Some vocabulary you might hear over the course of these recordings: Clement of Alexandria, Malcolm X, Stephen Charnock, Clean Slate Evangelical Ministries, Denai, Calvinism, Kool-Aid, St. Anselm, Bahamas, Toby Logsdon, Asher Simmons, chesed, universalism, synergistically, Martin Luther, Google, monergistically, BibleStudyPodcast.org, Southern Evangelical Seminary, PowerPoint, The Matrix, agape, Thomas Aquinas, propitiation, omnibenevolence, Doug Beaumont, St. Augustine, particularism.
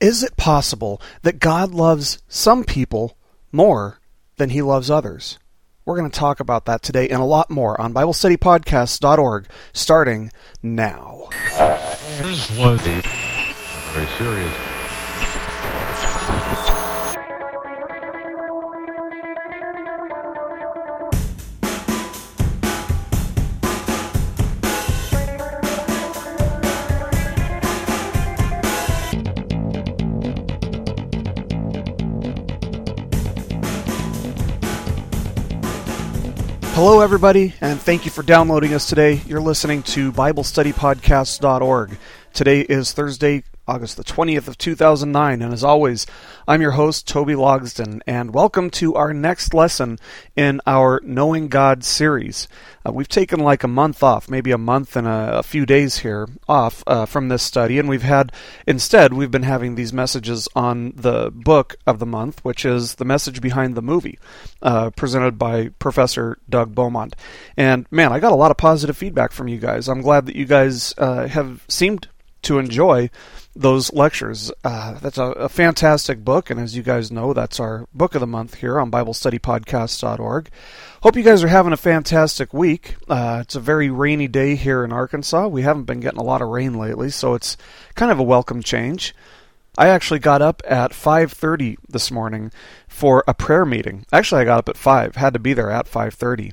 Is it possible that God loves some people more than he loves others? We're going to talk about that today and a lot more on BibleStudyPodcast.org starting now. This was very serious. Hello, everybody, and thank you for downloading us today. You're listening to BibleStudyPodcast.org. Today is Thursday, August the 20th of 2009, and as always, I'm your host, Toby Logsdon, and welcome to our next lesson in our Knowing God series. We've taken like a month off, maybe a month and a few days here off from this study, and we've been having these messages on the book of the month, which is The Message Behind the Movie, presented by Professor Doug Beaumont. And man, I got a lot of positive feedback from you guys. I'm glad that you guys have seemed to enjoy those lectures. That's a fantastic book, and as you guys know, that's our book of the month here on BibleStudyPodcast.org. Hope you guys are having a fantastic week. It's a very rainy day here in Arkansas. We haven't been getting a lot of rain lately, so it's kind of a welcome change. I actually got up at 5:30 this morning for a prayer meeting. Actually, I got up at 5, had to be there at 5:30,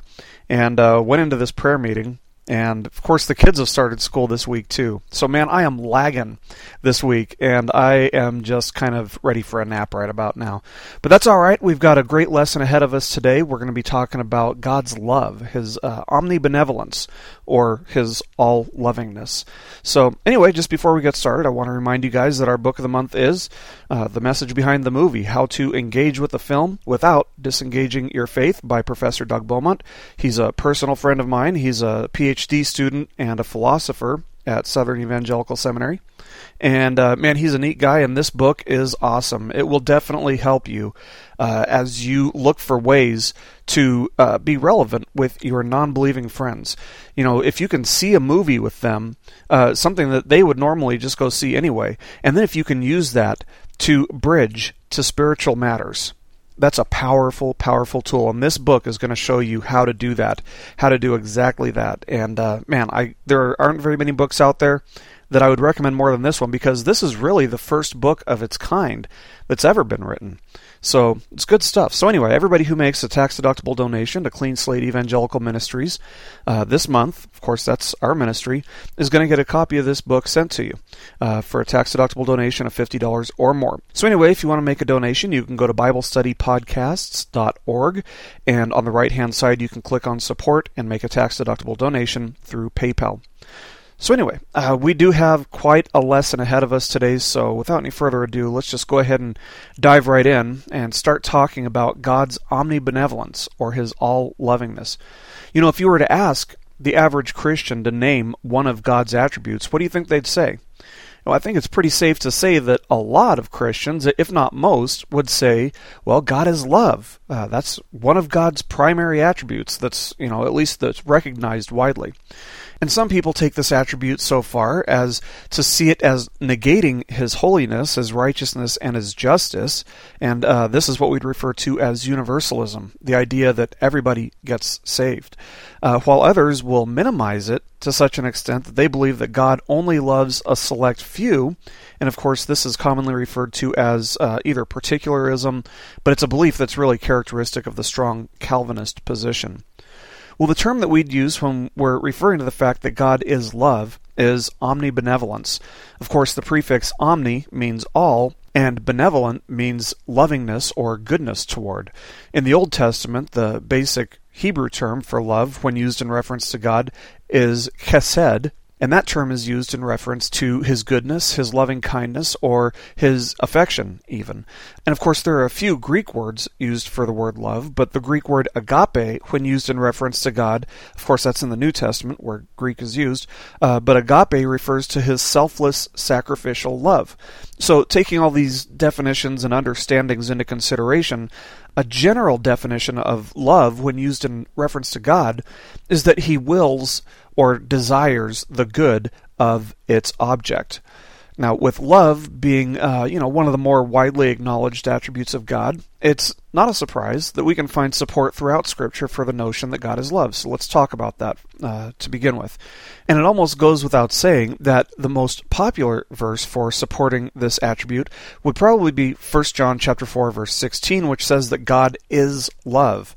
and went into this prayer meeting. And, of course, the kids have started school this week, too. So, man, I am lagging this week, and I am just kind of ready for a nap right about now. But that's all right. We've got a great lesson ahead of us today. We're going to be talking about God's love, His omnibenevolence, or His all-lovingness. So, anyway, just before we get started, I want to remind you guys that our book of the month is The Message Behind the Movie, How to Engage with the Film Without Disengaging Your Faith by Professor Doug Beaumont. He's a personal friend of mine. He's a PhD student and a philosopher at Southern Evangelical Seminary. And man, he's a neat guy, and this book is awesome. It will definitely help you as you look for ways to be relevant with your non-believing friends. You know, if you can see a movie with them, something that they would normally just go see anyway, and then if you can use that to bridge to spiritual matters, that's a powerful, powerful tool, and this book is going to show you how to do that, how to do exactly that. And man, there aren't very many books out there that I would recommend more than this one, because this is really the first book of its kind that's ever been written. So it's good stuff. So anyway, everybody who makes a tax-deductible donation to Clean Slate Evangelical Ministries this month, of course that's our ministry, is going to get a copy of this book sent to you for a tax-deductible donation of $50 or more. So anyway, if you want to make a donation, you can go to BibleStudyPodcasts.org, and on the right-hand side you can click on Support and make a tax-deductible donation through PayPal. So anyway, we do have quite a lesson ahead of us today, so without any further ado, let's just go ahead and dive right in and start talking about God's omnibenevolence, or His all-lovingness. You know, if you were to ask the average Christian to name one of God's attributes, what do you think they'd say? Well, I think it's pretty safe to say that a lot of Christians, if not most, would say, well, God is love. That's one of God's primary attributes that's, you know, at least that's recognized widely. And some people take this attribute so far as to see it as negating His holiness, His righteousness, and His justice, and this is what we'd refer to as universalism, the idea that everybody gets saved, while others will minimize it to such an extent that they believe that God only loves a select few, and of course this is commonly referred to as either particularism, but it's a belief that's really characteristic of the strong Calvinist position. Well, the term that we'd use when we're referring to the fact that God is love is omnibenevolence. Of course, the prefix omni means all, and benevolent means lovingness or goodness toward. In the Old Testament, the basic Hebrew term for love, when used in reference to God, is chesed, and that term is used in reference to His goodness, His loving kindness, or His affection, even. And of course, there are a few Greek words used for the word love, but the Greek word agape, when used in reference to God, of course, that's in the New Testament where Greek is used, but agape refers to His selfless, sacrificial love. So, taking all these definitions and understandings into consideration, a general definition of love, when used in reference to God, is that He wills or desires the good of its object. Now, with love being, one of the more widely acknowledged attributes of God, it's not a surprise that we can find support throughout Scripture for the notion that God is love. So let's talk about that to begin with. And it almost goes without saying that the most popular verse for supporting this attribute would probably be 1 John chapter 4, verse 16, which says that God is love.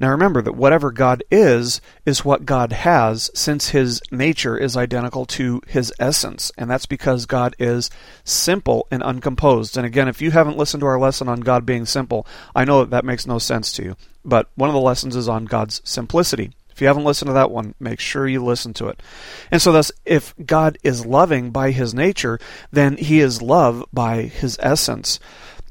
Now remember that whatever God is what God has, since His nature is identical to His essence, and that's because God is simple and uncomposed. And again, if you haven't listened to our lesson on God being simple, I know that makes no sense to you, but one of the lessons is on God's simplicity. If you haven't listened to that one, make sure you listen to it. And so thus, if God is loving by His nature, then He is love by His essence.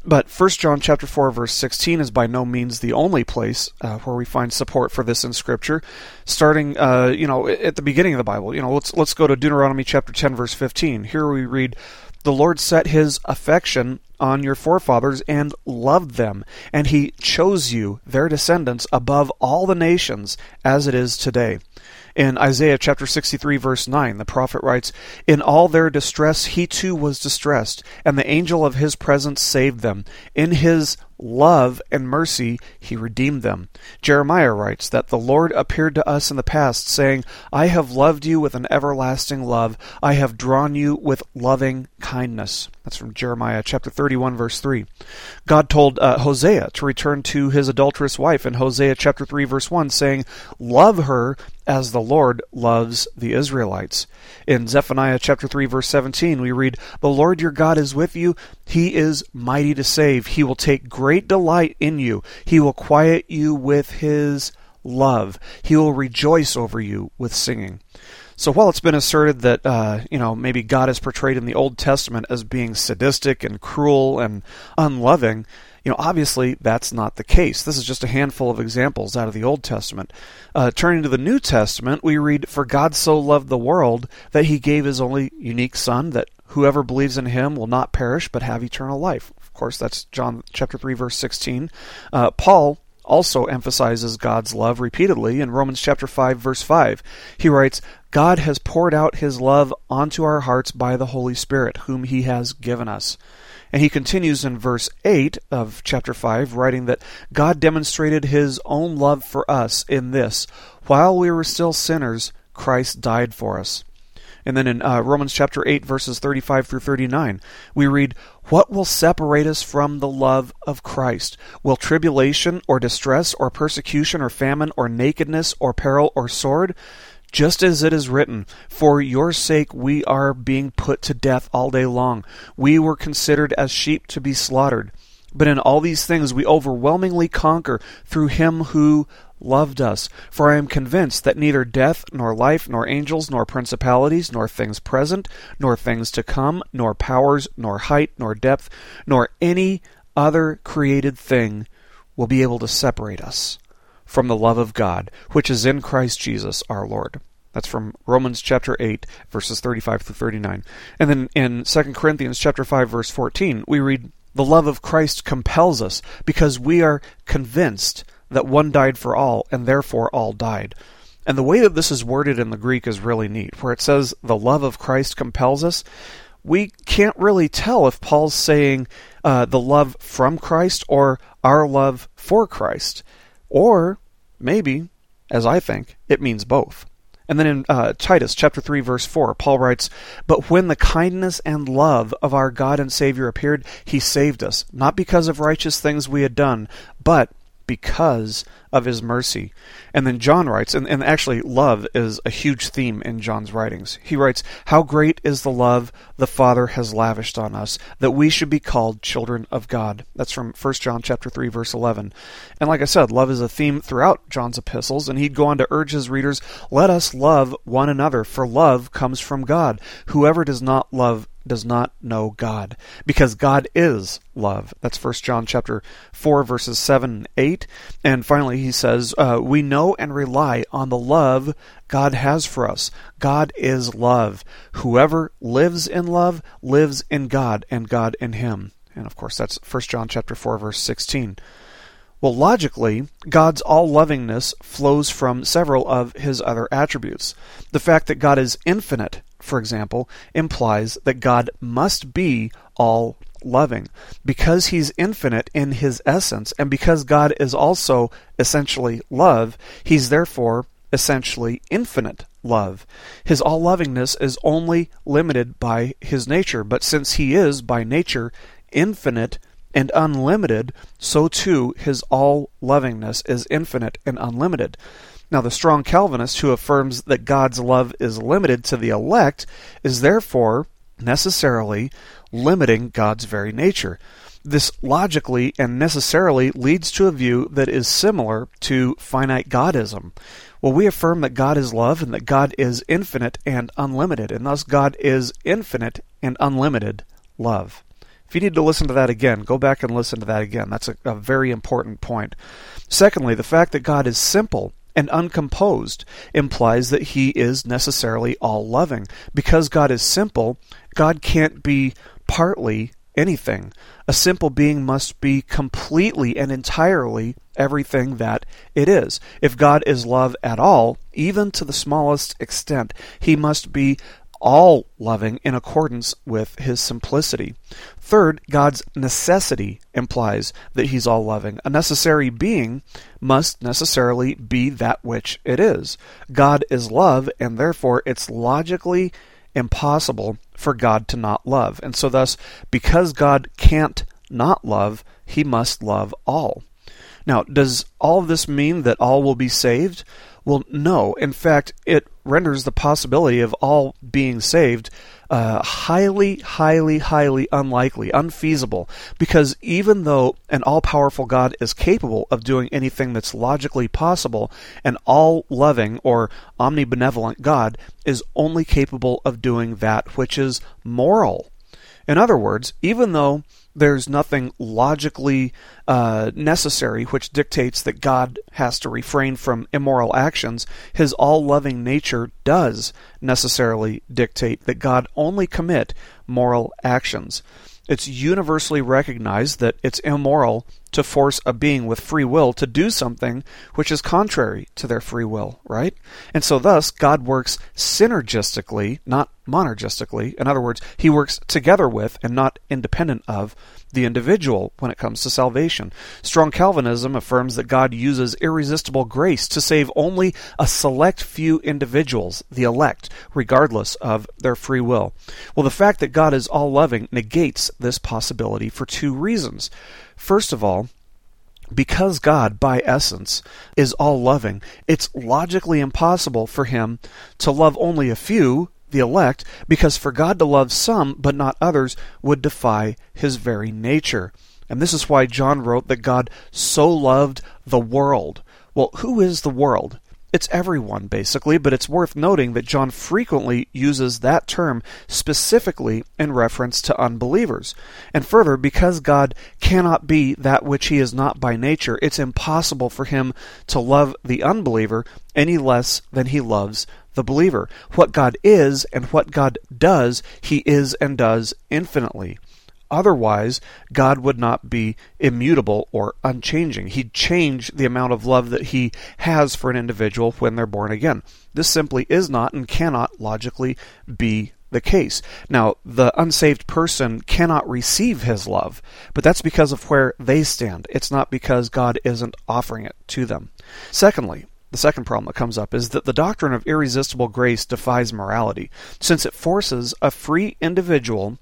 But 1 John chapter 4, verse 16 is by no means the only place where we find support for this in Scripture. Starting, at the beginning of the Bible, let's go to Deuteronomy chapter 10, verse 15. Here we read, "The Lord set His affection on your forefathers and loved them, and He chose you, their descendants, above all the nations, as it is today." In Isaiah chapter 63, verse 9, the prophet writes, "In all their distress He too was distressed, and the angel of His presence saved them. In His love and mercy He redeemed them." Jeremiah writes that the Lord appeared to us in the past, saying, "I have loved you with an everlasting love. I have drawn you with loving kindness." That's from Jeremiah chapter 31, verse 3. God told Hosea to return to his adulterous wife in Hosea chapter 3, verse 1, saying, "Love her as the Lord loves the Israelites." In Zephaniah chapter 3, verse 17, we read, "The Lord your God is with you. He is mighty to save. He will take great delight in you. He will quiet you with His love. He will rejoice over you with singing." So while it's been asserted that, maybe God is portrayed in the Old Testament as being sadistic and cruel and unloving, obviously, that's not the case. This is just a handful of examples out of the Old Testament. Turning to the New Testament, we read, "For God so loved the world that He gave His only unique Son, that whoever believes in Him will not perish but have eternal life." Of course, that's John chapter 3, verse 16. Paul also emphasizes God's love repeatedly in Romans chapter 5, verse 5. He writes, "God has poured out His love onto our hearts by the Holy Spirit, whom He has given us." And he continues in verse 8 of chapter 5, writing that God demonstrated His own love for us in this: while we were still sinners, Christ died for us. And then in Romans chapter 8, verses 35 through 39, we read, "What will separate us from the love of Christ? Will tribulation or distress or persecution or famine or nakedness or peril or sword? Just as it is written, for your sake we are being put to death all day long. We were considered as sheep to be slaughtered. But in all these things we overwhelmingly conquer through Him who loved us. For I am convinced that neither death, nor life, nor angels, nor principalities, nor things present, nor things to come, nor powers, nor height, nor depth, nor any other created thing will be able to separate us from the love of God, which is in Christ Jesus our Lord." That's from Romans chapter 8, verses 35 through 39. And then in 2 Corinthians chapter 5, verse 14, we read, "The love of Christ compels us, because we are convinced that one died for all, and therefore all died." And the way that this is worded in the Greek is really neat, where it says, "The love of Christ compels us." We can't really tell if Paul's saying the love from Christ or our love for Christ. Or maybe, as I think, it means both. And then in Titus chapter 3, verse 4, Paul writes, "But when the kindness and love of our God and Savior appeared, He saved us, not because of righteous things we had done, but because of His mercy." And then John writes, and actually love is a huge theme in John's writings. He writes, "How great is the love the Father has lavished on us, that we should be called children of God." That's from 1 John chapter 3, verse 11. And like I said, love is a theme throughout John's epistles, and he'd go on to urge his readers, "Let us love one another, for love comes from God. Whoever does not love does not know God, because God is love." That's 1 John chapter 4, verses 7 and 8. And finally, he says, "We know and rely on the love God has for us. God is love. Whoever lives in love lives in God, and God in him." And of course, that's 1 John chapter 4, verse 16. Well, logically, God's all-lovingness flows from several of His other attributes. The fact that God is infinite for example, implies that God must be all-loving. Because he's infinite in his essence, and because God is also essentially love, he's therefore essentially infinite love. His all-lovingness is only limited by his nature, but since he is, by nature, infinite and unlimited, so too his all-lovingness is infinite and unlimited. Now, the strong Calvinist who affirms that God's love is limited to the elect is therefore necessarily limiting God's very nature. This logically and necessarily leads to a view that is similar to finite godism. Well, we affirm that God is love and that God is infinite and unlimited, and thus God is infinite and unlimited love. If you need to listen to that again, go back and listen to that again. That's a very important point. Secondly, the fact that God is simple and uncomposed implies that he is necessarily all-loving. Because God is simple, God can't be partly anything. A simple being must be completely and entirely everything that it is. If God is love at all, even to the smallest extent, he must be all-loving in accordance with his simplicity. Third, God's necessity implies that he's all-loving. A necessary being must necessarily be that which it is. God is love, and therefore it's logically impossible for God to not love. And so thus, because God can't not love, he must love all. Now, does all of this mean that all will be saved? Well, no. In fact, it renders the possibility of all being saved highly unlikely, unfeasible, because even though an all-powerful God is capable of doing anything that's logically possible, an all-loving or omnibenevolent God is only capable of doing that which is moral. In other words, even though there's nothing logically necessary which dictates that God has to refrain from immoral actions, his all-loving nature does necessarily dictate that God only commit moral actions. It's universally recognized that it's immoral to force a being with free will to do something which is contrary to their free will, right? And so thus, God works synergistically, not monergistically. In other words, he works together with and not independent of the individual when it comes to salvation. Strong Calvinism affirms that God uses irresistible grace to save only a select few individuals, the elect, regardless of their free will. Well, the fact that God is all-loving negates this possibility for two reasons. First of all, because God, by essence, is all-loving, it's logically impossible for him to love only a few, the elect, because for God to love some but not others would defy his very nature. And this is why John wrote that God so loved the world. Well, who is the world? It's everyone, basically, but it's worth noting that John frequently uses that term specifically in reference to unbelievers. And further, because God cannot be that which he is not by nature, it's impossible for him to love the unbeliever any less than he loves the believer. What God is and what God does, he is and does infinitely. Otherwise, God would not be immutable or unchanging. He'd change the amount of love that he has for an individual when they're born again. This simply is not and cannot logically be the case. Now, the unsaved person cannot receive his love, but that's because of where they stand. It's not because God isn't offering it to them. Secondly, the second problem that comes up is that the doctrine of irresistible grace defies morality, since it forces a free individual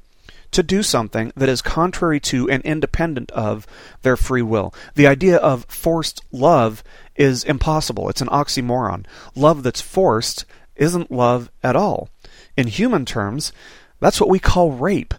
to do something that is contrary to and independent of their free will. The idea of forced love is impossible. It's an oxymoron. Love that's forced isn't love at all. In human terms, that's what we call rape.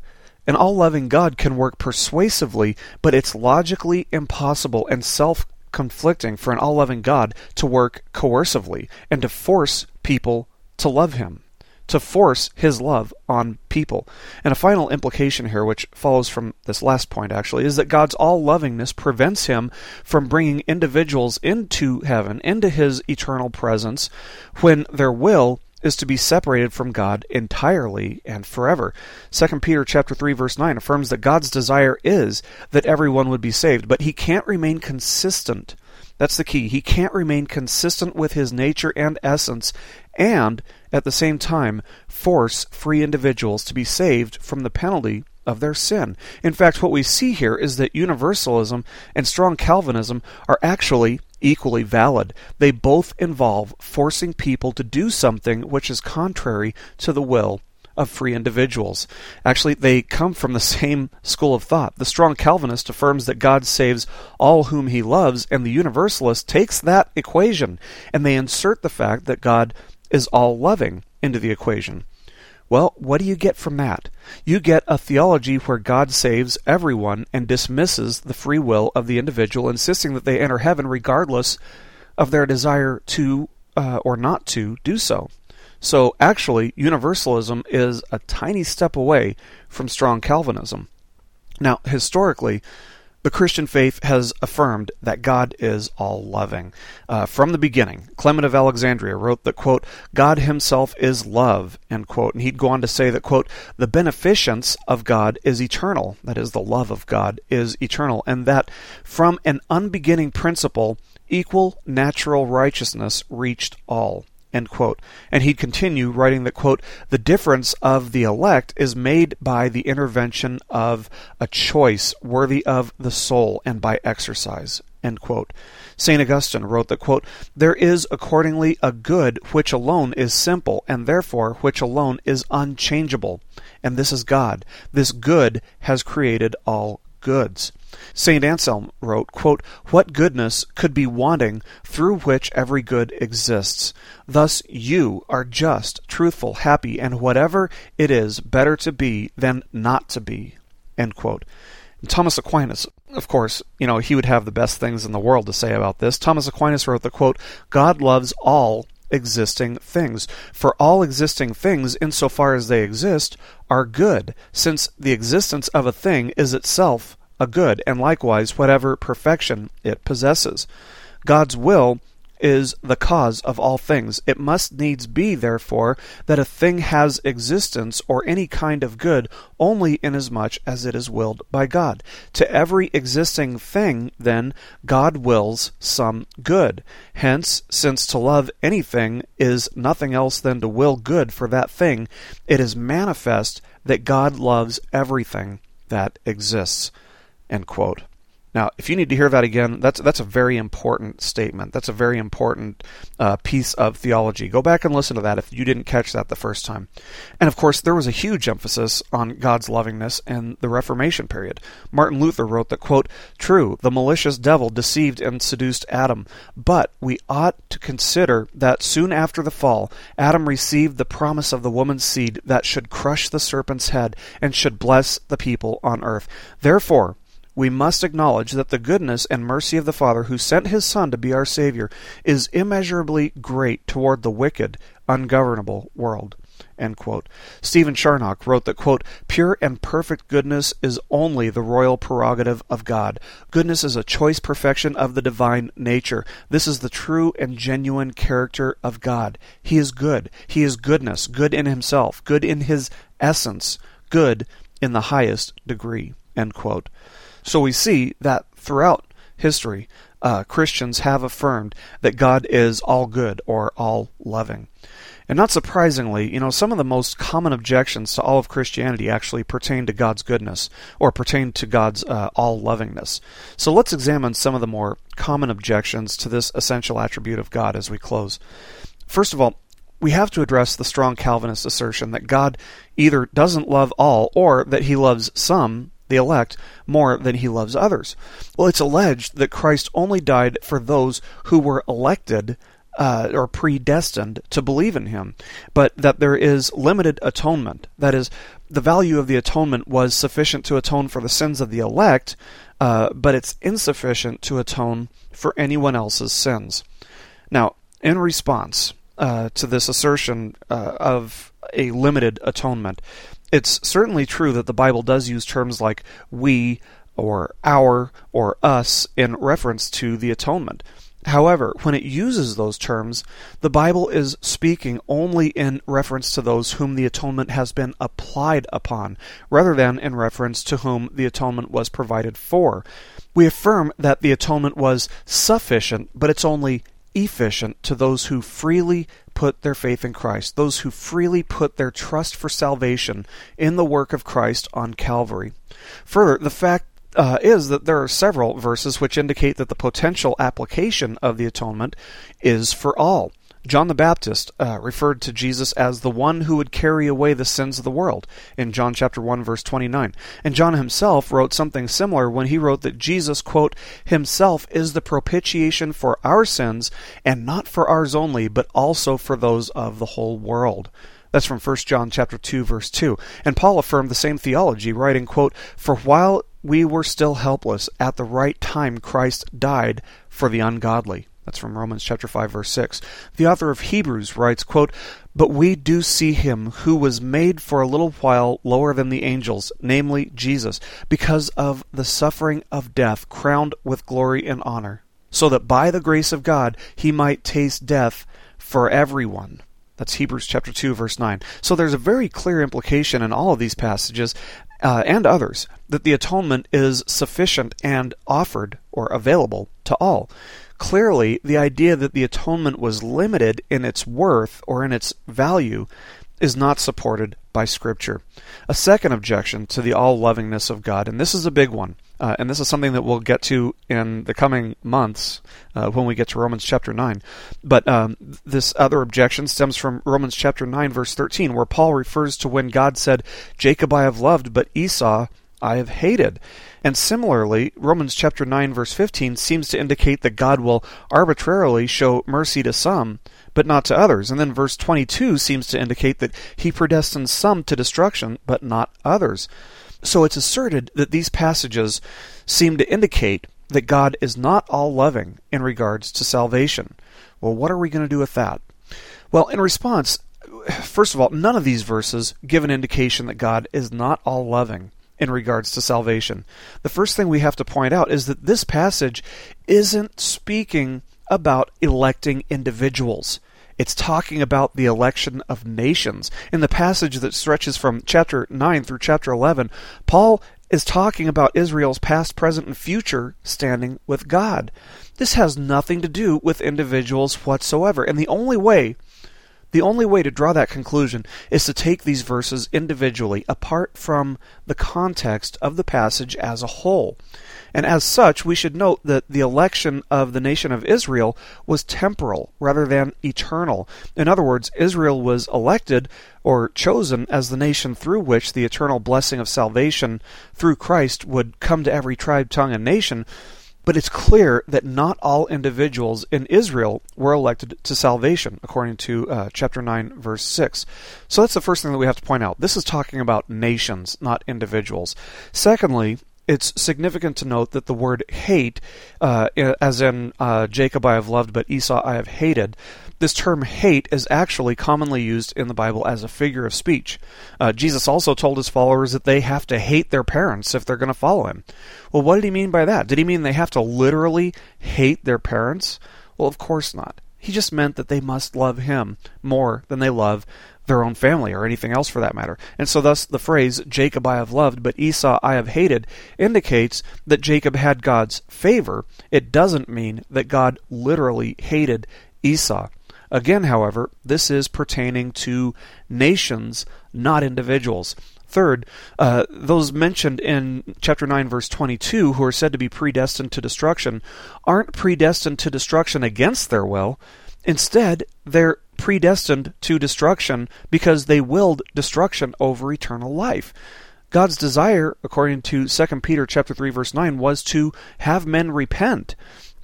An all-loving God can work persuasively, but it's logically impossible and self-conflicting for an all-loving God to work coercively and to force people to love him, to force his love on people. And a final implication here, which follows from this last point actually, is that God's all-lovingness prevents him from bringing individuals into heaven, into his eternal presence, when their will is to be separated from God entirely and forever. 2 Peter chapter 3, verse 9 affirms that God's desire is that everyone would be saved, but he can't remain consistent That's the key. He can't remain consistent with his nature and essence and, at the same time, force free individuals to be saved from the penalty of their sin. In fact, what we see here is that universalism and strong Calvinism are actually equally valid. They both involve forcing people to do something which is contrary to the will of free individuals. Actually, they come from the same school of thought. The strong Calvinist affirms that God saves all whom he loves, and the universalist takes that equation, and they insert the fact that God is all-loving into the equation. Well, what do you get from that? You get a theology where God saves everyone and dismisses the free will of the individual, insisting that they enter heaven regardless of their desire to or not to do so. So actually, universalism is a tiny step away from strong Calvinism. Now, historically, the Christian faith has affirmed that God is all-loving. From the beginning, Clement of Alexandria wrote that, quote, God himself is love, end quote. And he'd go on to say that, quote, the beneficence of God is eternal, that is, the love of God is eternal, and that from an unbeginning principle, equal natural righteousness reached all, end quote. And he'd continue writing that, quote, the difference of the elect is made by the intervention of a choice worthy of the soul and by exercise, end quote. St. Augustine wrote that, quote, there is accordingly a good which alone is simple and therefore which alone is unchangeable, and this is God. This good has created all goods. St. Anselm wrote, quote, what goodness could be wanting through which every good exists? Thus you are just, truthful, happy, and whatever it is, better to be than not to be, end quote. And Thomas Aquinas, of course, you know, he would have the best things in the world to say about this. Thomas Aquinas wrote the quote, God loves all existing things, for all existing things, insofar as they exist, are good, since the existence of a thing is itself a good, and likewise whatever perfection it possesses. God's will is the cause of all things. It must needs be, therefore, that a thing has existence or any kind of good only inasmuch as it is willed by God. To every existing thing, then, God wills some good. Hence, since to love anything is nothing else than to will good for that thing, it is manifest that God loves everything that exists, end quote. Now, if you need to hear that again, that's a very important statement. That's a very important piece of theology. Go back and listen to that if you didn't catch that the first time. And of course, there was a huge emphasis on God's lovingness in the Reformation period. Martin Luther wrote that, quote, true, the malicious devil deceived and seduced Adam, but we ought to consider that soon after the fall, Adam received the promise of the woman's seed that should crush the serpent's head and should bless the people on earth. Therefore, we must acknowledge that the goodness and mercy of the Father who sent his Son to be our Savior is immeasurably great toward the wicked, ungovernable world, end quote. Stephen Charnock wrote that, quote, pure and perfect goodness is only the royal prerogative of God. Goodness is a choice perfection of the divine nature. This is the true and genuine character of God. He is good. He is goodness, good in himself, good in his essence, good in the highest degree, end quote. So we see that throughout history, Christians have affirmed that God is all good or all loving. And not surprisingly, you know, some of the most common objections to all of Christianity actually pertain to God's goodness or pertain to God's all-lovingness. So let's examine some of the more common objections to this essential attribute of God as we close. First of all, we have to address the strong Calvinist assertion that God either doesn't love all or that he loves some, the elect, more than he loves others. Well, it's alleged that Christ only died for those who were elected or predestined to believe in him, but that there is limited atonement. That is, the value of the atonement was sufficient to atone for the sins of the elect, but it's insufficient to atone for anyone else's sins. Now, in response to this assertion of a limited atonement, it's certainly true that the Bible does use terms like we or our or us in reference to the atonement. However, when it uses those terms, the Bible is speaking only in reference to those whom the atonement has been applied upon, rather than in reference to whom the atonement was provided for. We affirm that the atonement was sufficient, but it's only efficient to those who freely put their faith in Christ, those who freely put their trust for salvation in the work of Christ on Calvary. Further, the fact is that there are several verses which indicate that the potential application of the atonement is for all. John the Baptist referred to Jesus as the one who would carry away the sins of the world in John chapter 1, verse 29. And John himself wrote something similar when he wrote that Jesus, quote, himself is the propitiation for our sins, and not for ours only, but also for those of the whole world. That's from 1 John chapter 2, verse 2. And Paul affirmed the same theology, writing, quote, for while we were still helpless, at the right time Christ died for the ungodly. That's from Romans chapter 5, verse 6. The author of Hebrews writes, quote, but we do see him who was made for a little while lower than the angels, namely Jesus, because of the suffering of death, crowned with glory and honor, so that by the grace of God he might taste death for everyone. That's Hebrews chapter 2, verse 9. So there's a very clear implication in all of these passages and others that the atonement is sufficient and offered or available to all. Clearly, the idea that the atonement was limited in its worth or in its value is not supported by Scripture. A second objection to the all-lovingness of God, and this is a big one, and this is something that we'll get to in the coming months when we get to Romans chapter 9, but this other objection stems from Romans chapter 9, verse 13, where Paul refers to when God said, Jacob I have loved, but Esau I have hated. And similarly, Romans chapter 9, verse 15 seems to indicate that God will arbitrarily show mercy to some, but not to others. And then verse 22 seems to indicate that he predestines some to destruction, but not others. So it's asserted that these passages seem to indicate that God is not all-loving in regards to salvation. Well, what are we going to do with that? Well, in response, first of all, none of these verses give an indication that God is not all-loving in regards to salvation. The first thing we have to point out is that this passage isn't speaking about electing individuals. It's talking about the election of nations. In the passage that stretches from chapter 9 through chapter 11, Paul is talking about Israel's past, present, and future standing with God. This has nothing to do with individuals whatsoever. And the only way to draw that conclusion is to take these verses individually, apart from the context of the passage as a whole. And as such, we should note that the election of the nation of Israel was temporal rather than eternal. In other words, Israel was elected or chosen as the nation through which the eternal blessing of salvation through Christ would come to every tribe, tongue, and nation. But it's clear that not all individuals in Israel were elected to salvation, according to chapter 9, verse 6. So that's the first thing that we have to point out. This is talking about nations, not individuals. Secondly, it's significant to note that the word hate, as in Jacob I have loved, but Esau I have hated, this term hate is actually commonly used in the Bible as a figure of speech. Jesus also told his followers that they have to hate their parents if they're going to follow him. Well, what did he mean by that? Did he mean they have to literally hate their parents? Well, of course not. He just meant that they must love him more than they love their own family or anything else for that matter. And so thus the phrase, Jacob I have loved, but Esau I have hated, indicates that Jacob had God's favor. It doesn't mean that God literally hated Esau. Again, however, this is pertaining to nations, not individuals. Third, those mentioned in chapter 9, verse 22, who are said to be predestined to destruction, aren't predestined to destruction against their will. Instead, they're predestined to destruction because they willed destruction over eternal life. God's desire, according to 2 Peter chapter 3, verse 9, was to have men repent.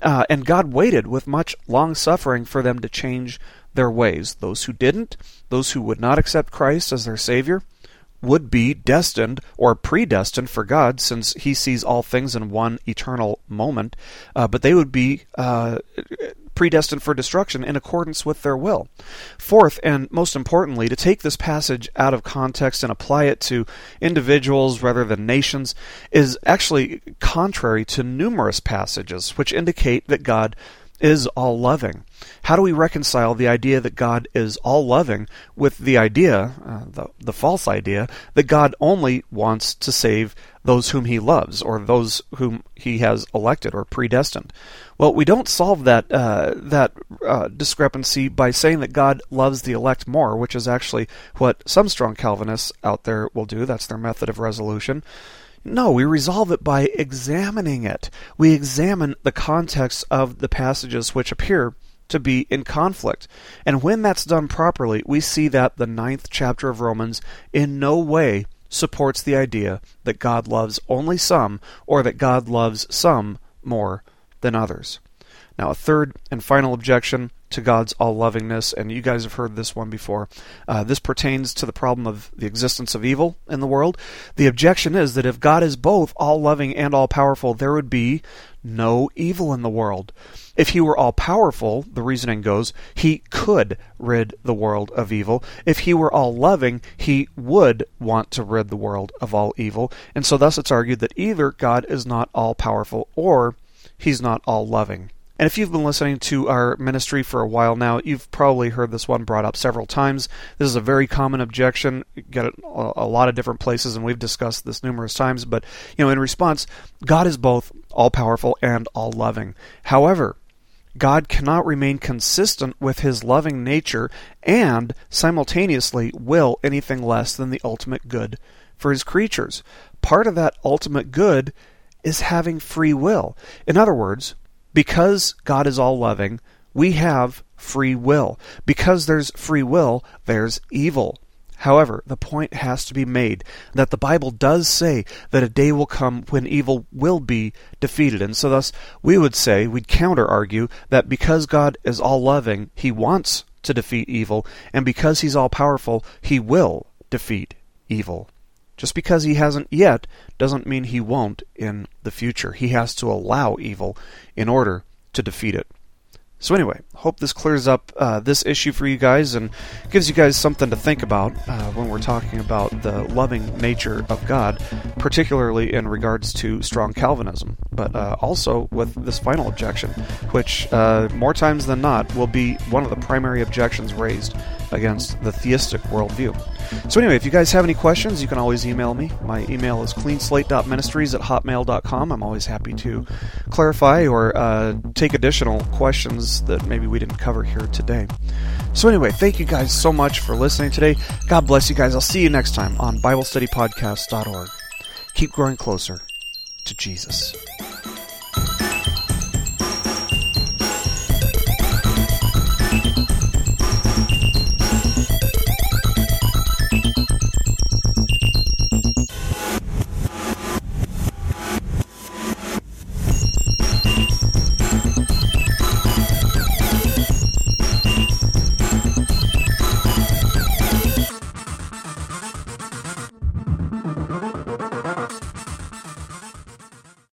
And God waited with much long-suffering for them to change their ways. Those who didn't, those who would not accept Christ as their Savior, would be destined or predestined for God, since he sees all things in one eternal moment, but they would be predestined for destruction in accordance with their will. Fourth, and most importantly, to take this passage out of context and apply it to individuals rather than nations is actually contrary to numerous passages which indicate that God is all-loving. How do we reconcile the idea that God is all-loving with the idea, the false idea, that God only wants to save those whom he loves or those whom he has elected or predestined? Well, we don't solve that discrepancy by saying that God loves the elect more, which is actually what some strong Calvinists out there will do. That's their method of resolution. No, we resolve it by examining it. We examine the context of the passages which appear to be in conflict. And when that's done properly, we see that the 9th chapter of Romans in no way supports the idea that God loves only some, or that God loves some more than others. Now, a third and final objection to God's all-lovingness, and you guys have heard this one before. This pertains to the problem of the existence of evil in the world. The objection is that if God is both all-loving and all-powerful, there would be no evil in the world. If he were all-powerful, the reasoning goes, he could rid the world of evil. If he were all-loving, he would want to rid the world of all evil. And so thus it's argued that either God is not all-powerful or he's not all-loving. And if you've been listening to our ministry for a while now, you've probably heard this one brought up several times. This is a very common objection. You get it a lot of different places, and we've discussed this numerous times. But, in response, God is both all-powerful and all-loving. However, God cannot remain consistent with his loving nature and simultaneously will anything less than the ultimate good for his creatures. Part of that ultimate good is having free will. In other words, because God is all-loving, we have free will. Because there's free will, there's evil. However, the point has to be made that the Bible does say that a day will come when evil will be defeated. And so thus, we'd counter-argue that because God is all-loving, he wants to defeat evil, and because he's all-powerful, he will defeat evil. Just because he hasn't yet doesn't mean he won't in the future. He has to allow evil in order to defeat it. So anyway, hope this clears up this issue for you guys and gives you guys something to think about when we're talking about the loving nature of God, particularly in regards to strong Calvinism, but also with this final objection, which more times than not will be one of the primary objections raised against the theistic worldview. So anyway, if you guys have any questions, you can always email me. My email is cleanslate.ministries@hotmail.com. I'm always happy to clarify or take additional questions that maybe we didn't cover here today. So anyway, thank you guys so much for listening today. God bless you guys. I'll see you next time on BibleStudyPodcast.org. Keep growing closer to Jesus.